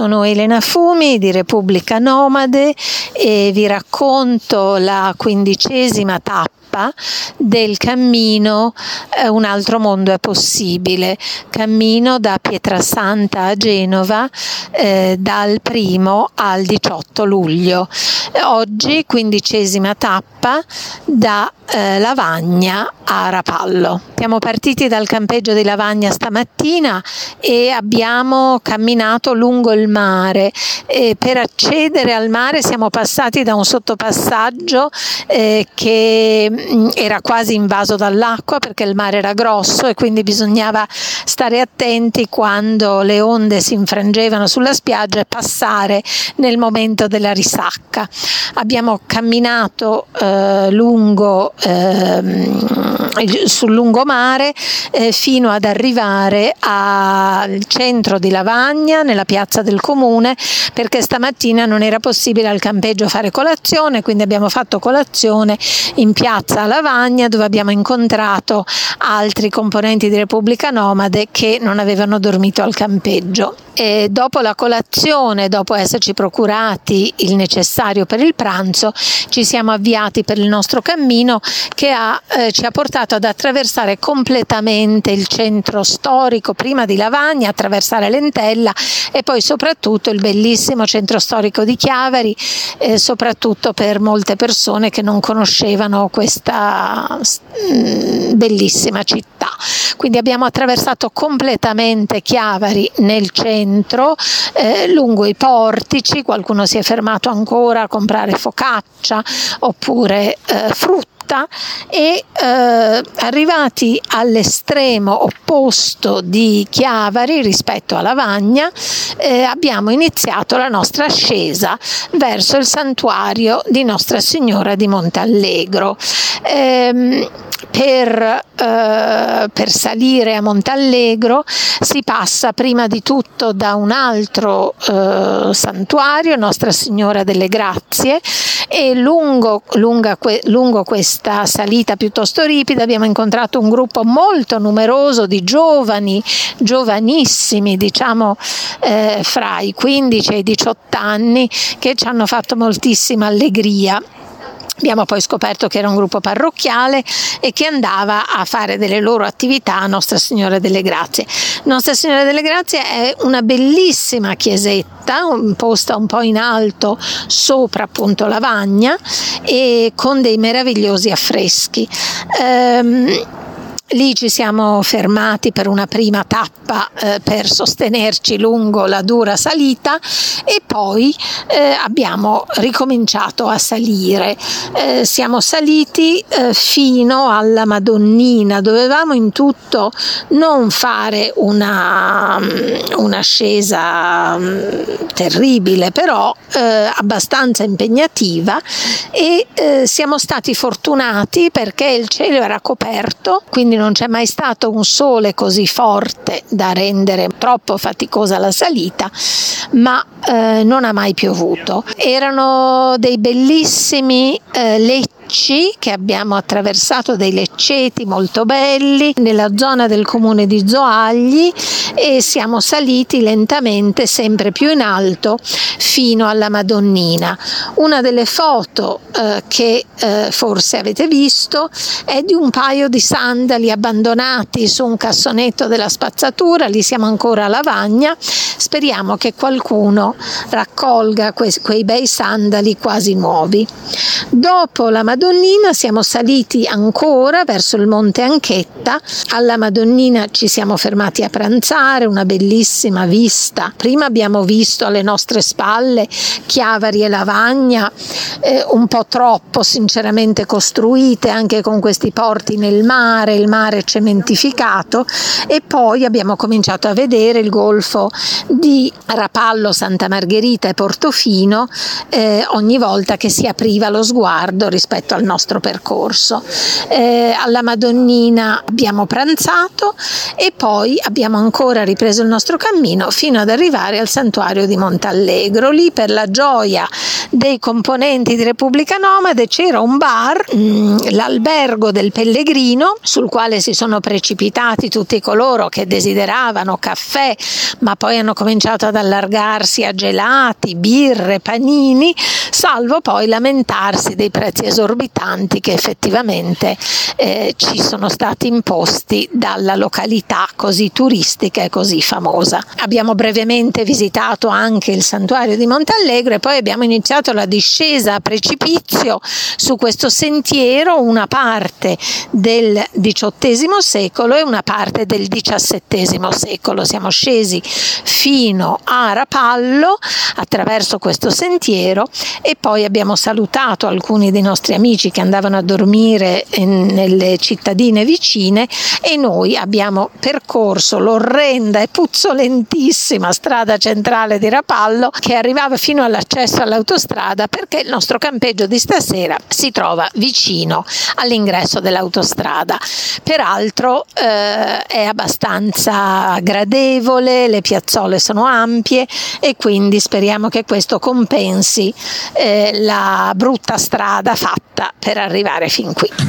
sono Elena Fumi di Repubblica Nomade e vi racconto la 15ª tappa del cammino Un altro mondo è possibile, cammino da Pietrasanta a Genova dal 1 al 18 luglio. Oggi 15ª tappa da Lavagna a Rapallo. Siamo partiti dal campeggio di Lavagna stamattina e abbiamo camminato lungo il mare e per accedere al mare siamo passati da un sottopassaggio che era quasi invaso dall'acqua perché il mare era grosso e quindi bisognava stare attenti quando le onde si infrangevano sulla spiaggia e passare nel momento della risacca. Abbiamo camminato sul lungomare fino ad arrivare al centro di Lavagna, nella piazza del comune, perché stamattina non era possibile al campeggio fare colazione, quindi abbiamo fatto colazione in piazza Lavagna, dove abbiamo incontrato altri componenti di Repubblica Nomade che non avevano dormito al campeggio. E dopo la colazione, dopo esserci procurati il necessario per il pranzo, ci siamo avviati per il nostro cammino che ci ha portato ad attraversare completamente il centro storico, prima di Lavagna, attraversare Lentella e poi soprattutto il bellissimo centro storico di Chiavari, soprattutto per molte persone che non conoscevano questa bellissima città. Quindi abbiamo attraversato completamente Chiavari nel centro, lungo i portici, qualcuno si è fermato ancora a comprare focaccia oppure frutta, e arrivati all'estremo opposto di Chiavari rispetto a Lavagna abbiamo iniziato la nostra ascesa verso il santuario di Nostra Signora di Montallegro. Per salire a Montallegro si passa prima di tutto da un altro santuario, Nostra Signora delle Grazie, e lungo questa salita piuttosto ripida abbiamo incontrato un gruppo molto numeroso di giovani, giovanissimi, diciamo fra i 15 e i 18 anni, che ci hanno fatto moltissima allegria. Abbiamo poi scoperto che era un gruppo parrocchiale e che andava a fare delle loro attività a Nostra Signora delle Grazie. Nostra Signora delle Grazie è una bellissima chiesetta, posta un po' in alto sopra appunto Lavagna e con dei meravigliosi affreschi. Lì ci siamo fermati per una prima tappa per sostenerci lungo la dura salita e poi abbiamo ricominciato a salire. Siamo saliti fino alla Madonnina. Dovevamo in tutto non fare una scesa terribile, però abbastanza impegnativa, e siamo stati fortunati perché il cielo era coperto, quindi non c'è mai stato un sole così forte da rendere troppo faticosa la salita, ma non ha mai piovuto. Erano dei bellissimi lecci che abbiamo attraversato, dei lecceti molto belli nella zona del comune di Zoagli, e siamo saliti lentamente sempre più in alto fino alla Madonnina. Una delle foto che forse avete visto è di un paio di sandali abbandonati su un cassonetto della spazzatura. Lì siamo ancora a Lavagna, speriamo che qualcuno raccolga quei bei sandali quasi nuovi. Dopo la Madonnina siamo saliti ancora verso il Monte Anchetta. Alla Madonnina ci siamo fermati a pranzare, una bellissima vista. Prima abbiamo visto alle nostre spalle Chiavari e Lavagna, un po' troppo sinceramente costruite, anche con questi porti nel mare, il mare cementificato, e poi abbiamo cominciato a vedere il golfo di Rapallo, Santa Margherita e Portofino ogni volta che si apriva lo sguardo rispetto rispetto al nostro percorso. Alla Madonnina abbiamo pranzato e poi abbiamo ancora ripreso il nostro cammino fino ad arrivare al santuario di Montallegro. Lì, per la gioia dei componenti di Repubblica Nomade, c'era un bar, l'Albergo del Pellegrino, sul quale si sono precipitati tutti coloro che desideravano caffè, ma poi hanno cominciato ad allargarsi a gelati, birre, panini, salvo poi lamentarsi dei prezzi esorbitanti che effettivamente ci sono stati imposti dalla località così turistica e così famosa. Abbiamo brevemente visitato anche il santuario di Montallegro e poi abbiamo iniziato la discesa a precipizio su questo sentiero, una parte del XVIII secolo e una parte del XVII secolo. Siamo scesi fino a Rapallo attraverso questo sentiero e poi abbiamo salutato alcuni dei nostri amici che andavano a dormire nelle cittadine vicine e noi abbiamo percorso l'orrenda e puzzolentissima strada centrale di Rapallo che arrivava fino all'accesso all'autostrada, perché il nostro campeggio di stasera si trova vicino all'ingresso dell'autostrada. Peraltro è abbastanza gradevole, le piazzole sono ampie e quindi speriamo che questo compensi la brutta strada fatta per arrivare fin qui.